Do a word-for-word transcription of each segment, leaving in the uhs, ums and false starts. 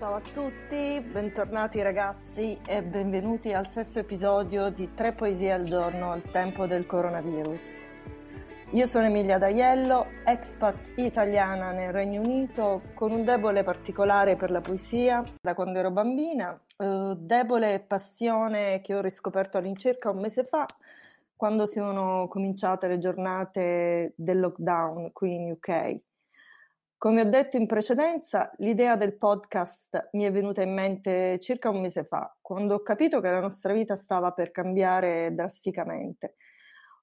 Ciao a tutti, bentornati ragazzi e benvenuti al sesto episodio di Tre Poesie al Giorno al tempo del coronavirus. Io sono Emilia D'Aiello, expat italiana nel Regno Unito, con un debole particolare per la poesia da quando ero bambina, eh, debole passione che ho riscoperto all'incirca un mese fa, quando sono cominciate le giornate del lockdown qui in U K. Come ho detto in precedenza, l'idea del podcast mi è venuta in mente circa un mese fa, quando ho capito che la nostra vita stava per cambiare drasticamente.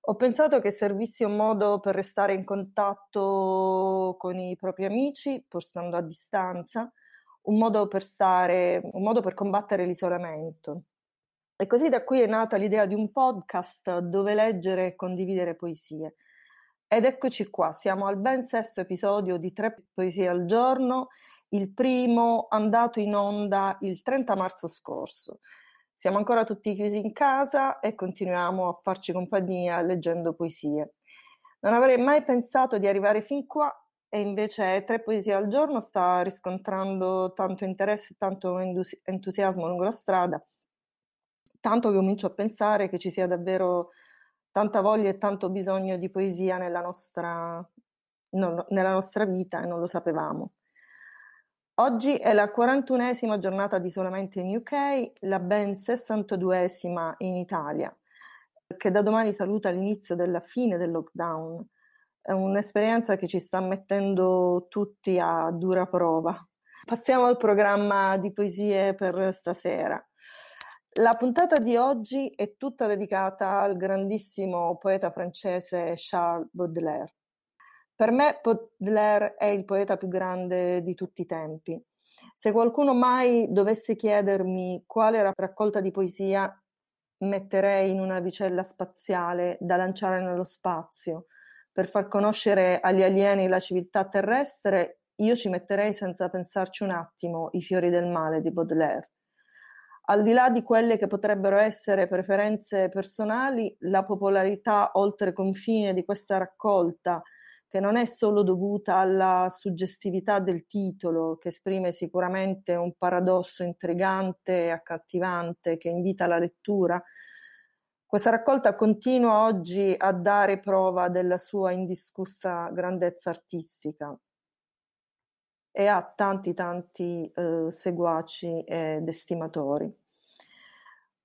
Ho pensato che servisse un modo per restare in contatto con i propri amici, pur stando a distanza, un modo per stare, un modo per combattere l'isolamento. E così da qui è nata l'idea di un podcast dove leggere e condividere poesie. Ed eccoci qua, siamo al ben sesto episodio di Tre Poesie al Giorno, il primo andato in onda il trenta marzo scorso. Siamo ancora tutti chiusi in casa e continuiamo a farci compagnia leggendo poesie. Non avrei mai pensato di arrivare fin qua e invece Tre Poesie al Giorno sta riscontrando tanto interesse e tanto entusiasmo lungo la strada, tanto che comincio a pensare che ci sia davvero tanta voglia e tanto bisogno di poesia nella nostra, no, nella nostra vita e non lo sapevamo. Oggi è la quarantunesima giornata di isolamento in U K, la ben sessantaduesima in Italia, che da domani saluta l'inizio della fine del lockdown. È un'esperienza che ci sta mettendo tutti a dura prova. Passiamo al programma di poesie per stasera. La puntata di oggi è tutta dedicata al grandissimo poeta francese Charles Baudelaire. Per me Baudelaire è il poeta più grande di tutti i tempi. Se qualcuno mai dovesse chiedermi quale raccolta di poesia metterei in una vicella spaziale da lanciare nello spazio per far conoscere agli alieni la civiltà terrestre, io ci metterei senza pensarci un attimo I fiori del male di Baudelaire. Al di là di quelle che potrebbero essere preferenze personali, la popolarità oltre confine di questa raccolta, che non è solo dovuta alla suggestività del titolo, che esprime sicuramente un paradosso intrigante e accattivante che invita alla lettura, questa raccolta continua oggi a dare prova della sua indiscussa grandezza artistica e ha tanti tanti eh, seguaci ed estimatori.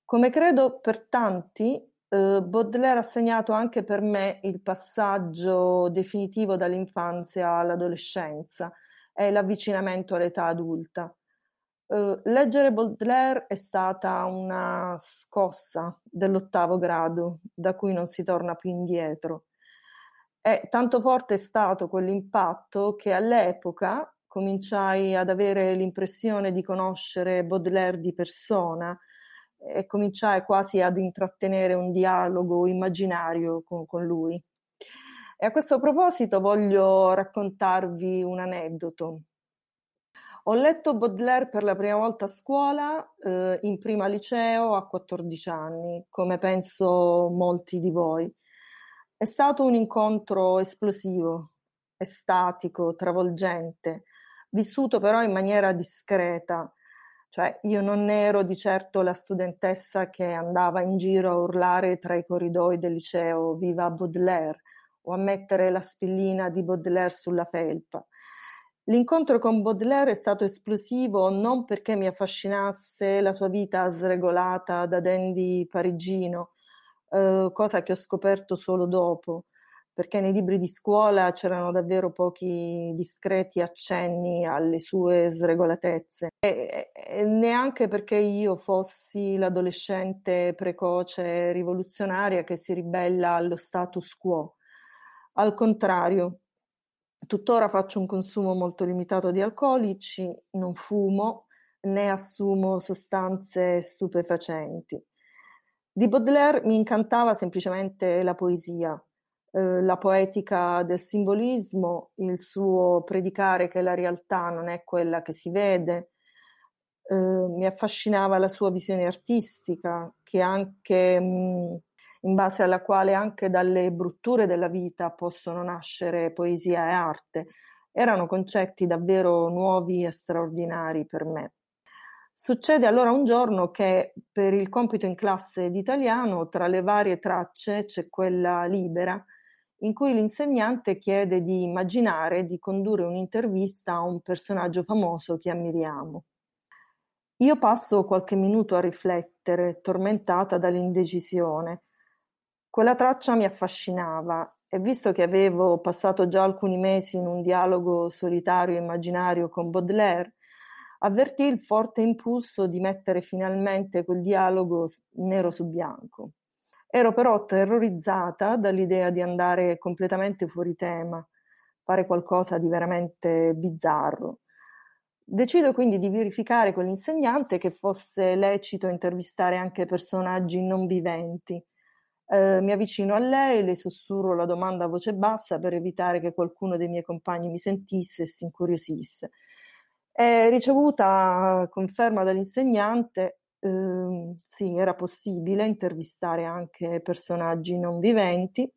Come credo per tanti, eh, Baudelaire ha segnato anche per me il passaggio definitivo dall'infanzia all'adolescenza e l'avvicinamento all'età adulta. Eh, leggere Baudelaire è stata una scossa dell'ottavo grado, da cui non si torna più indietro. E tanto forte è stato quell'impatto che all'epoca cominciai ad avere l'impressione di conoscere Baudelaire di persona e cominciai quasi ad intrattenere un dialogo immaginario con, con lui. E a questo proposito voglio raccontarvi un aneddoto. Ho letto Baudelaire per la prima volta a scuola, eh, in prima liceo, a quattordici anni, come penso molti di voi. È stato un incontro esplosivo, estatico, travolgente, vissuto però in maniera discreta, cioè io non ero di certo la studentessa che andava in giro a urlare tra i corridoi del liceo "Viva Baudelaire" o a mettere la spillina di Baudelaire sulla felpa. L'incontro con Baudelaire è stato esplosivo non perché mi affascinasse la sua vita sregolata da dandy parigino, eh, cosa che ho scoperto solo dopo, perché nei libri di scuola c'erano davvero pochi discreti accenni alle sue sregolatezze, e, e neanche perché io fossi l'adolescente precoce rivoluzionaria che si ribella allo status quo. Al contrario, tuttora faccio un consumo molto limitato di alcolici, non fumo né assumo sostanze stupefacenti. Di Baudelaire mi incantava semplicemente la poesia, la poetica del simbolismo, il suo predicare che la realtà non è quella che si vede. Eh, mi affascinava la sua visione artistica, che anche mh, in base alla quale anche dalle brutture della vita possono nascere poesia e arte. Erano concetti davvero nuovi e straordinari per me. Succede allora un giorno che per il compito in classe di italiano, tra le varie tracce c'è quella libera, in cui l'insegnante chiede di immaginare di condurre un'intervista a un personaggio famoso che ammiriamo. Io passo qualche minuto a riflettere, tormentata dall'indecisione. Quella traccia mi affascinava e, visto che avevo passato già alcuni mesi in un dialogo solitario e immaginario con Baudelaire, avvertii il forte impulso di mettere finalmente quel dialogo nero su bianco. Ero però terrorizzata dall'idea di andare completamente fuori tema, fare qualcosa di veramente bizzarro. Decido quindi di verificare con l'insegnante che fosse lecito intervistare anche personaggi non viventi. Eh, mi avvicino a lei, le sussurro la domanda a voce bassa per evitare che qualcuno dei miei compagni mi sentisse e si incuriosisse. E ricevuta conferma dall'insegnante, eh, sì, era possibile intervistare anche personaggi non viventi.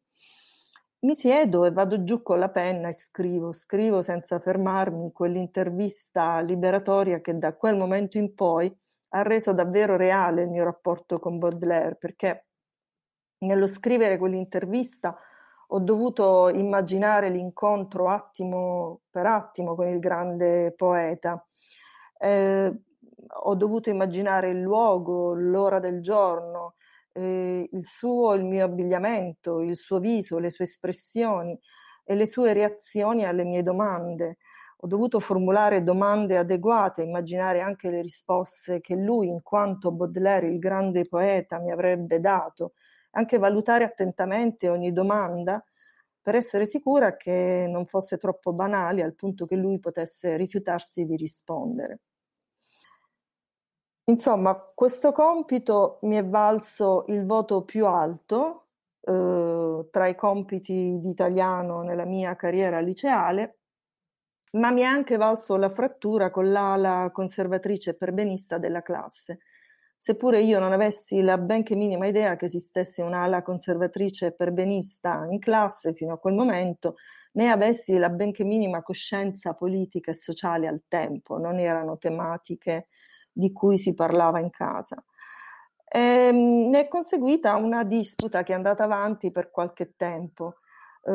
Mi siedo e vado giù con la penna e scrivo, scrivo senza fermarmi quell'intervista liberatoria che da quel momento in poi ha reso davvero reale il mio rapporto con Baudelaire, perché nello scrivere quell'intervista ho dovuto immaginare l'incontro attimo per attimo con il grande poeta. Eh, ho dovuto immaginare il luogo, l'ora del giorno, Eh, il suo, il mio abbigliamento, il suo viso, le sue espressioni e le sue reazioni alle mie domande. Ho dovuto formulare domande adeguate, immaginare anche le risposte che lui, in quanto Baudelaire, il grande poeta, mi avrebbe dato, anche valutare attentamente ogni domanda per essere sicura che non fosse troppo banale al punto che lui potesse rifiutarsi di rispondere. Insomma, questo compito mi è valso il voto più alto eh, tra i compiti di italiano nella mia carriera liceale, ma mi è anche valso la frattura con l'ala conservatrice e perbenista della classe, seppure io non avessi la benché minima idea che esistesse un'ala conservatrice e perbenista in classe fino a quel momento, né avessi la benché minima coscienza politica e sociale al tempo, non erano tematiche di cui si parlava in casa. E ne è conseguita una disputa che è andata avanti per qualche tempo. Eh,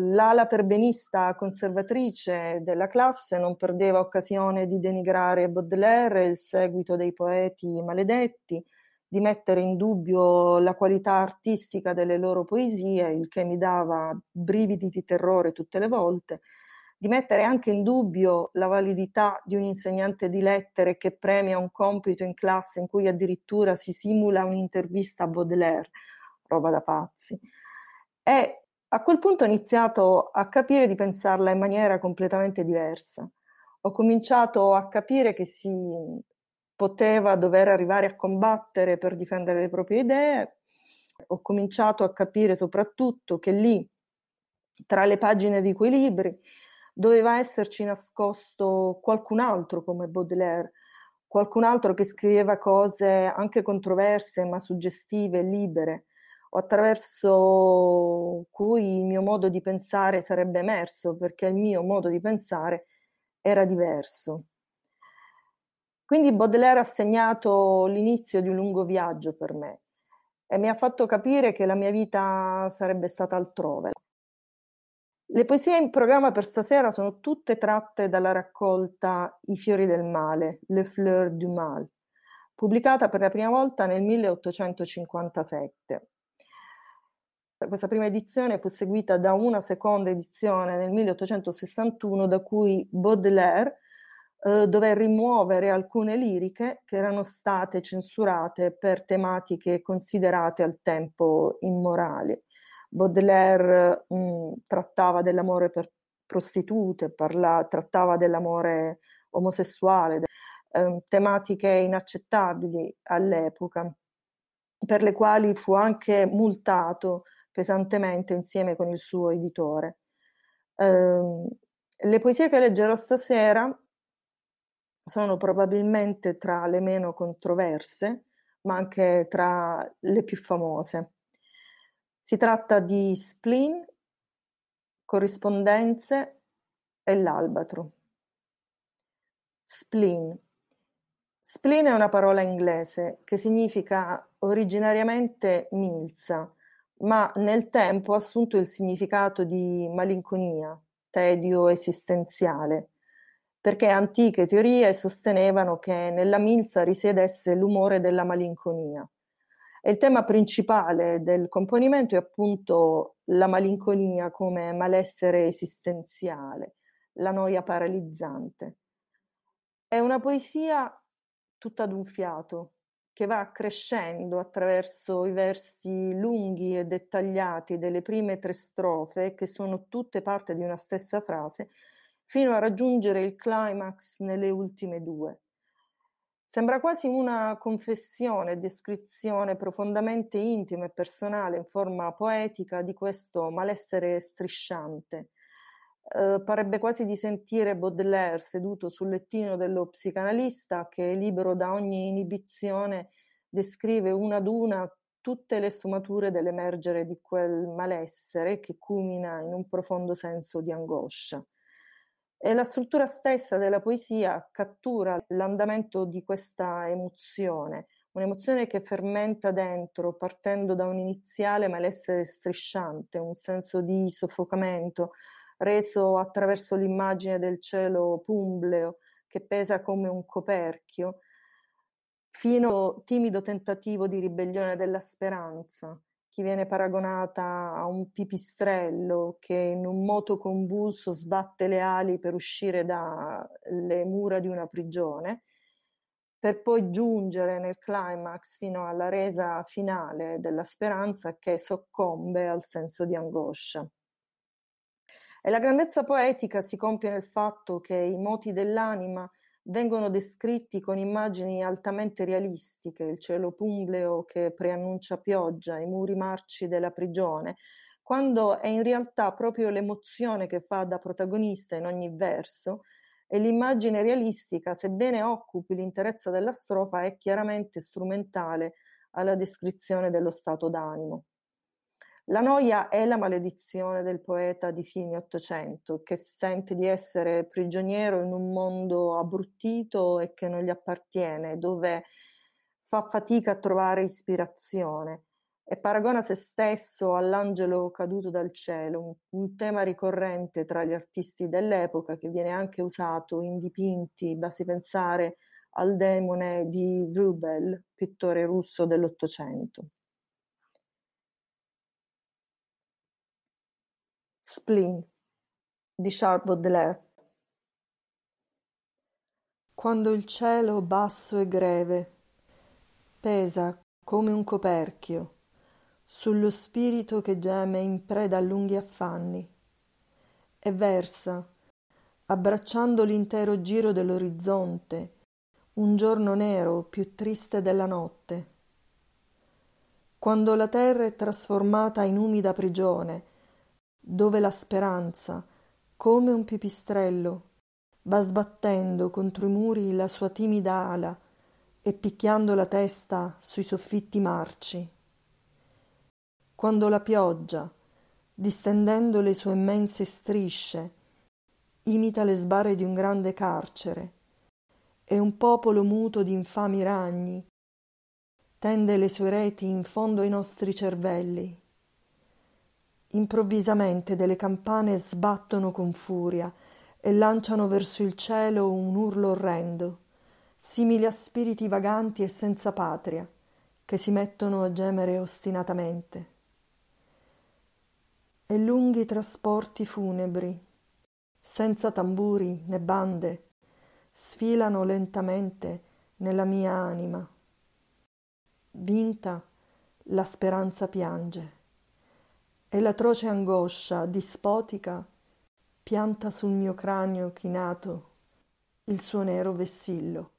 l'ala perbenista conservatrice della classe non perdeva occasione di denigrare Baudelaire, il seguito dei poeti maledetti, di mettere in dubbio la qualità artistica delle loro poesie, il che mi dava brividi di terrore tutte le volte, di mettere anche in dubbio la validità di un insegnante di lettere che premia un compito in classe in cui addirittura si simula un'intervista a Baudelaire, roba da pazzi. E a quel punto ho iniziato a capire di pensarla in maniera completamente diversa. Ho cominciato a capire che si poteva dover arrivare a combattere per difendere le proprie idee. Ho cominciato a capire soprattutto che lì, tra le pagine di quei libri, doveva esserci nascosto qualcun altro come Baudelaire, qualcun altro che scriveva cose anche controverse ma suggestive e libere, o attraverso cui il mio modo di pensare sarebbe emerso, perché il mio modo di pensare era diverso. Quindi Baudelaire ha segnato l'inizio di un lungo viaggio per me e mi ha fatto capire che la mia vita sarebbe stata altrove. Le poesie in programma per stasera sono tutte tratte dalla raccolta I fiori del male, Les fleurs du mal, pubblicata per la prima volta nel milleottocentocinquantasette. Questa prima edizione fu seguita da una seconda edizione nel milleottocentosessantuno, da cui Baudelaire eh, dové rimuovere alcune liriche che erano state censurate per tematiche considerate al tempo immorali. Baudelaire mh, trattava dell'amore per prostitute, parla, trattava dell'amore omosessuale, eh, tematiche inaccettabili all'epoca, per le quali fu anche multato pesantemente insieme con il suo editore. Eh, le poesie che leggerò stasera sono probabilmente tra le meno controverse, ma anche tra le più famose. Si tratta di Spleen, Corrispondenze e l'albatro. Spleen. Spleen è una parola inglese che significa originariamente milza, ma nel tempo ha assunto il significato di malinconia, tedio esistenziale, perché antiche teorie sostenevano che nella milza risiedesse l'umore della malinconia. E il tema principale del componimento è appunto la malinconia come malessere esistenziale, la noia paralizzante. È una poesia tutta d'un fiato, che va crescendo attraverso i versi lunghi e dettagliati delle prime tre strofe, che sono tutte parte di una stessa frase, fino a raggiungere il climax nelle ultime due. Sembra quasi una confessione e descrizione profondamente intima e personale in forma poetica di questo malessere strisciante. Uh, parebbe quasi di sentire Baudelaire seduto sul lettino dello psicanalista che, libero da ogni inibizione, descrive una ad una tutte le sfumature dell'emergere di quel malessere che culmina in un profondo senso di angoscia. E la struttura stessa della poesia cattura l'andamento di questa emozione, un'emozione che fermenta dentro, partendo da un iniziale malessere strisciante, un senso di soffocamento, reso attraverso l'immagine del cielo pumbleo che pesa come un coperchio, fino al timido tentativo di ribellione della speranza, che viene paragonata a un pipistrello che in un moto convulso sbatte le ali per uscire dalle mura di una prigione, per poi giungere nel climax fino alla resa finale della speranza che soccombe al senso di angoscia. E la grandezza poetica si compie nel fatto che i moti dell'anima vengono descritti con immagini altamente realistiche, il cielo pumbleo che preannuncia pioggia, i muri marci della prigione, quando è in realtà proprio l'emozione che fa da protagonista in ogni verso, e l'immagine realistica, sebbene occupi l'interezza della strofa, è chiaramente strumentale alla descrizione dello stato d'animo. La noia è la maledizione del poeta di fine Ottocento, che sente di essere prigioniero in un mondo abbruttito e che non gli appartiene, dove fa fatica a trovare ispirazione e paragona se stesso all'angelo caduto dal cielo, un, un tema ricorrente tra gli artisti dell'epoca che viene anche usato in dipinti, basti pensare al demone di Vrubel, pittore russo dell'Ottocento. Spleen di Charles Baudelaire. Quando il cielo basso e greve pesa come un coperchio sullo spirito che geme in preda a lunghi affanni e versa, abbracciando l'intero giro dell'orizzonte, un giorno nero più triste della notte. Quando la terra è trasformata in umida prigione, dove la speranza, come un pipistrello, va sbattendo contro i muri la sua timida ala e picchiando la testa sui soffitti marci. Quando la pioggia, distendendo le sue immense strisce, imita le sbarre di un grande carcere e un popolo muto di infami ragni tende le sue reti in fondo ai nostri cervelli. Improvvisamente delle campane sbattono con furia e lanciano verso il cielo un urlo orrendo, simili a spiriti vaganti e senza patria, che si mettono a gemere ostinatamente. E lunghi trasporti funebri, senza tamburi né bande, sfilano lentamente nella mia anima. Vinta, la speranza piange. E l'atroce angoscia, dispotica, pianta sul mio cranio chinato il suo nero vessillo.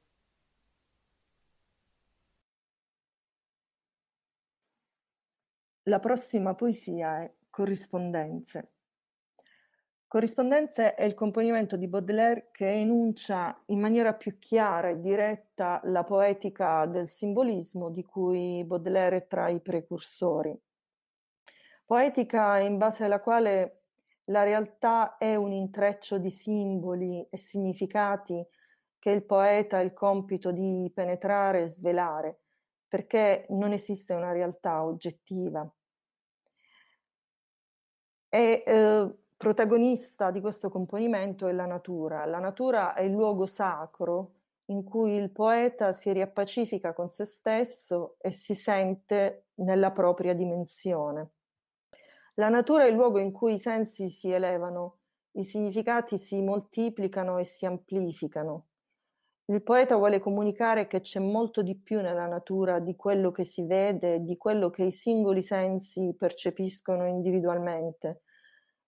La prossima poesia è Corrispondenze. Corrispondenze è il componimento di Baudelaire che enuncia in maniera più chiara e diretta la poetica del simbolismo di cui Baudelaire è tra i precursori. Poetica in base alla quale la realtà è un intreccio di simboli e significati che il poeta ha il compito di penetrare e svelare, perché non esiste una realtà oggettiva. E eh, protagonista di questo componimento è la natura. La natura è il luogo sacro in cui il poeta si riappacifica con se stesso e si sente nella propria dimensione. La natura è il luogo in cui i sensi si elevano, i significati si moltiplicano e si amplificano. Il poeta vuole comunicare che c'è molto di più nella natura di quello che si vede, di quello che i singoli sensi percepiscono individualmente.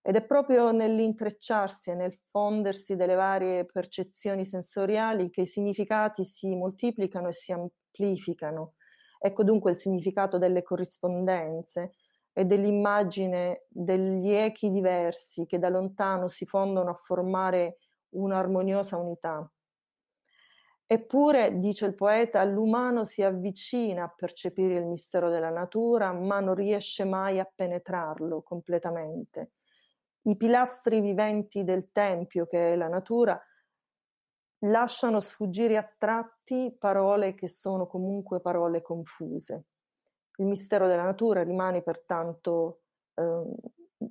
Ed è proprio nell'intrecciarsi e nel fondersi delle varie percezioni sensoriali che i significati si moltiplicano e si amplificano. Ecco dunque il significato delle corrispondenze e dell'immagine degli echi diversi che da lontano si fondono a formare un'armoniosa unità. Eppure, dice il poeta, l'umano si avvicina a percepire il mistero della natura, ma non riesce mai a penetrarlo completamente. I pilastri viventi del tempio, che è la natura, lasciano sfuggire a tratti parole che sono comunque parole confuse. Il mistero della natura rimane pertanto eh,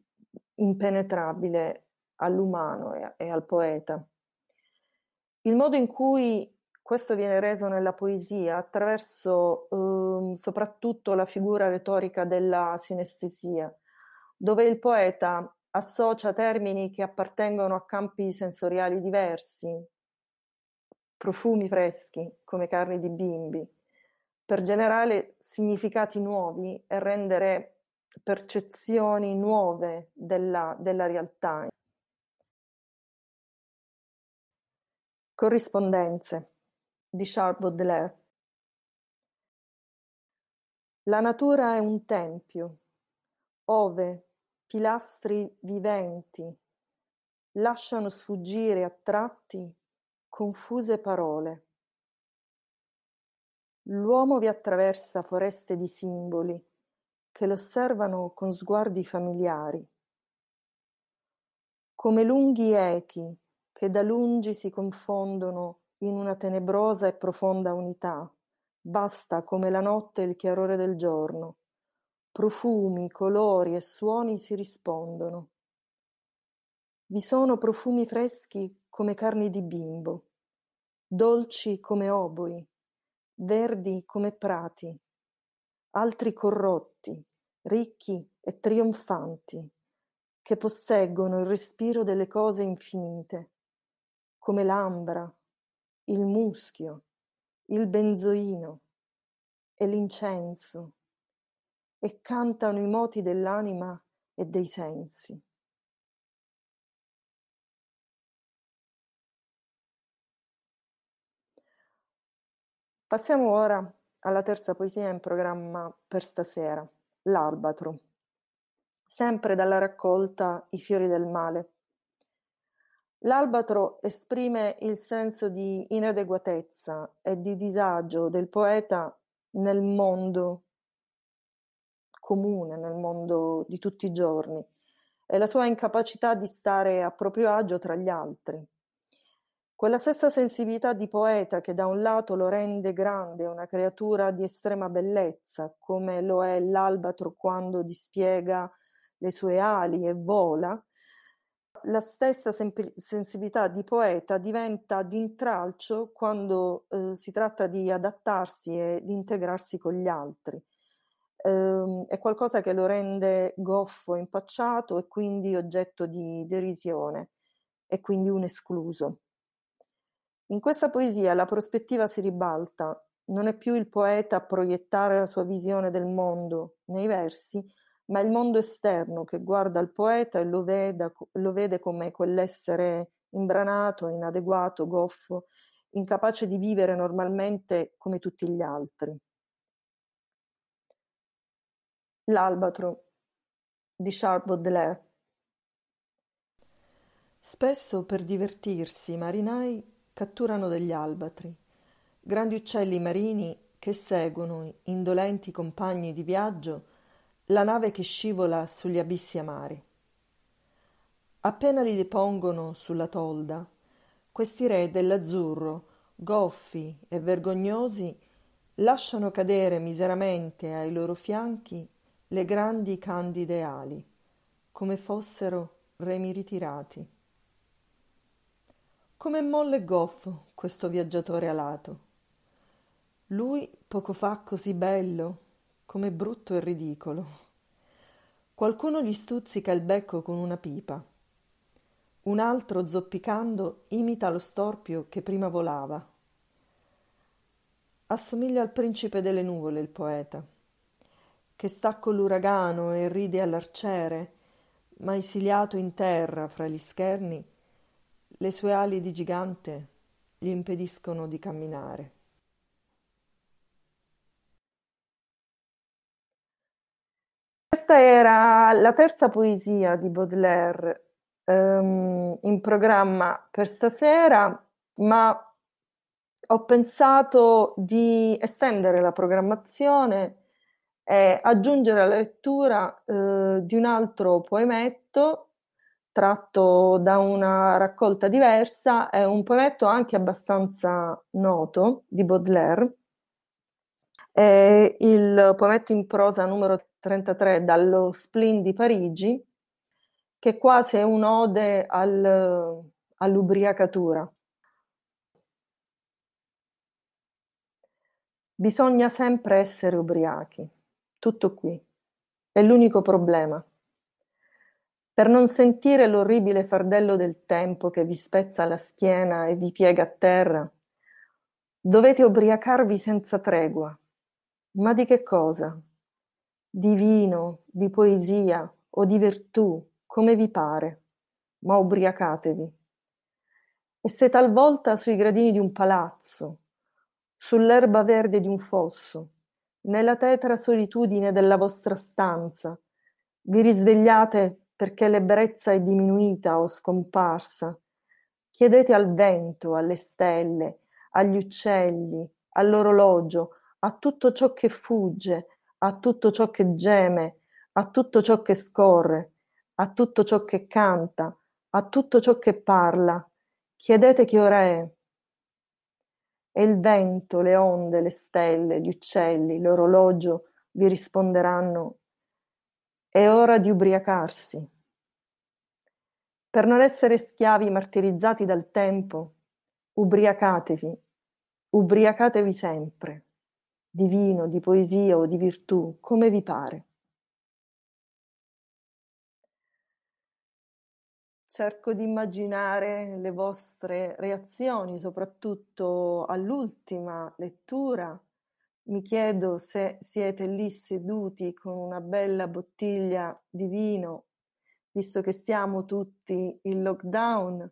impenetrabile all'umano e, e al poeta. Il modo in cui questo viene reso nella poesia attraverso eh, soprattutto la figura retorica della sinestesia, dove il poeta associa termini che appartengono a campi sensoriali diversi, profumi freschi come carni di bimbi, per generare significati nuovi e rendere percezioni nuove della, della realtà. Corrispondenze di Charles Baudelaire. La natura è un tempio, ove pilastri viventi lasciano sfuggire a tratti confuse parole. L'uomo vi attraversa foreste di simboli che lo osservano con sguardi familiari, come lunghi echi che da lungi si confondono in una tenebrosa e profonda unità, vasta come la notte e il chiarore del giorno. Profumi, colori e suoni si rispondono. Vi sono profumi freschi come carni di bimbo, dolci come oboi, verdi come prati, altri corrotti, ricchi e trionfanti, che posseggono il respiro delle cose infinite, come l'ambra, il muschio, il benzoino e l'incenso, e cantano i moti dell'anima e dei sensi. Passiamo ora alla terza poesia in programma per stasera, l'Albatro, sempre dalla raccolta I fiori del male. L'albatro esprime il senso di inadeguatezza e di disagio del poeta nel mondo comune, nel mondo di tutti i giorni, e la sua incapacità di stare a proprio agio tra gli altri. Quella stessa sensibilità di poeta che da un lato lo rende grande, una creatura di estrema bellezza, come lo è l'albatro quando dispiega le sue ali e vola, la stessa sem- sensibilità di poeta diventa d'intralcio quando eh, si tratta di adattarsi e di integrarsi con gli altri. Um, è qualcosa che lo rende goffo, impacciato e quindi oggetto di derisione e quindi un escluso. In questa poesia la prospettiva si ribalta, non è più il poeta a proiettare la sua visione del mondo nei versi, ma il mondo esterno che guarda il poeta e lo, veda, lo vede come quell'essere imbranato, inadeguato, goffo, incapace di vivere normalmente come tutti gli altri. L'albatro di Charles Baudelaire. Spesso per divertirsi i marinai catturano degli albatri, grandi uccelli marini che seguono, indolenti compagni di viaggio, la nave che scivola sugli abissi amari. Appena li depongono sulla tolda, questi re dell'azzurro goffi e vergognosi, lasciano cadere miseramente ai loro fianchi le grandi candide ali, come fossero remi ritirati. Come molle e goffo questo viaggiatore alato, lui poco fa così bello, come brutto e ridicolo. Qualcuno gli stuzzica il becco con una pipa, un altro zoppicando imita lo storpio che prima volava. Assomiglia al principe delle nuvole il poeta, che sta con l'uragano e ride all'arciere, ma esiliato in terra fra gli scherni, le sue ali di gigante gli impediscono di camminare. Questa era la terza poesia di Baudelaire um, in programma per stasera, ma ho pensato di estendere la programmazione e aggiungere alla lettura uh, di un altro poemetto tratto da una raccolta diversa. È un poemetto anche abbastanza noto di Baudelaire, è il poemetto in prosa numero trentatré, Dallo spleen di Parigi, che quasi è un'ode al, all'ubriacatura. Bisogna sempre essere ubriachi, tutto qui, è l'unico problema. Per non sentire l'orribile fardello del tempo che vi spezza la schiena e vi piega a terra, dovete ubriacarvi senza tregua. Ma di che cosa? Di vino, di poesia o di virtù, come vi pare, ma ubriacatevi. E se talvolta sui gradini di un palazzo, sull'erba verde di un fosso, nella tetra solitudine della vostra stanza, vi risvegliate perché l'ebbrezza è diminuita o scomparsa, chiedete al vento, alle stelle, agli uccelli, all'orologio, a tutto ciò che fugge, a tutto ciò che geme, a tutto ciò che scorre, a tutto ciò che canta, a tutto ciò che parla, chiedete che ora è. E il vento, le onde, le stelle, gli uccelli, l'orologio vi risponderanno: è ora di ubriacarsi. Per non essere schiavi martirizzati dal tempo, ubriacatevi, ubriacatevi sempre. Di vino, di poesia o di virtù, come vi pare. Cerco di immaginare le vostre reazioni, soprattutto all'ultima lettura. Mi chiedo se siete lì seduti con una bella bottiglia di vino, visto che siamo tutti in lockdown,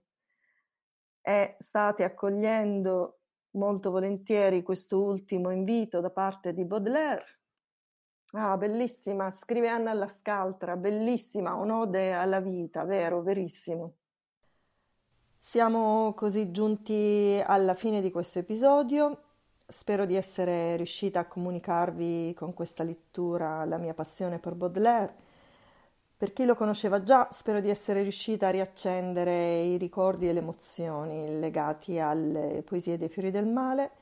e state accogliendo molto volentieri questo ultimo invito da parte di Baudelaire. Ah, bellissima, scrive Anna La Scaltra, bellissima, un'ode alla vita, vero, verissimo. Siamo così giunti alla fine di questo episodio. Spero di essere riuscita a comunicarvi con questa lettura la mia passione per Baudelaire. Per chi lo conosceva già, spero di essere riuscita a riaccendere i ricordi e le emozioni legati alle poesie dei fiori del male.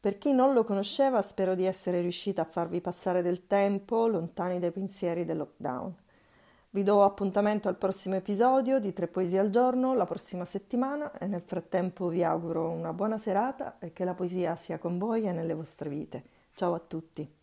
Per chi non lo conosceva, spero di essere riuscita a farvi passare del tempo lontani dai pensieri del lockdown. Vi do appuntamento al prossimo episodio di Tre Poesie al Giorno la prossima settimana, e nel frattempo vi auguro una buona serata e che la poesia sia con voi e nelle vostre vite. Ciao a tutti!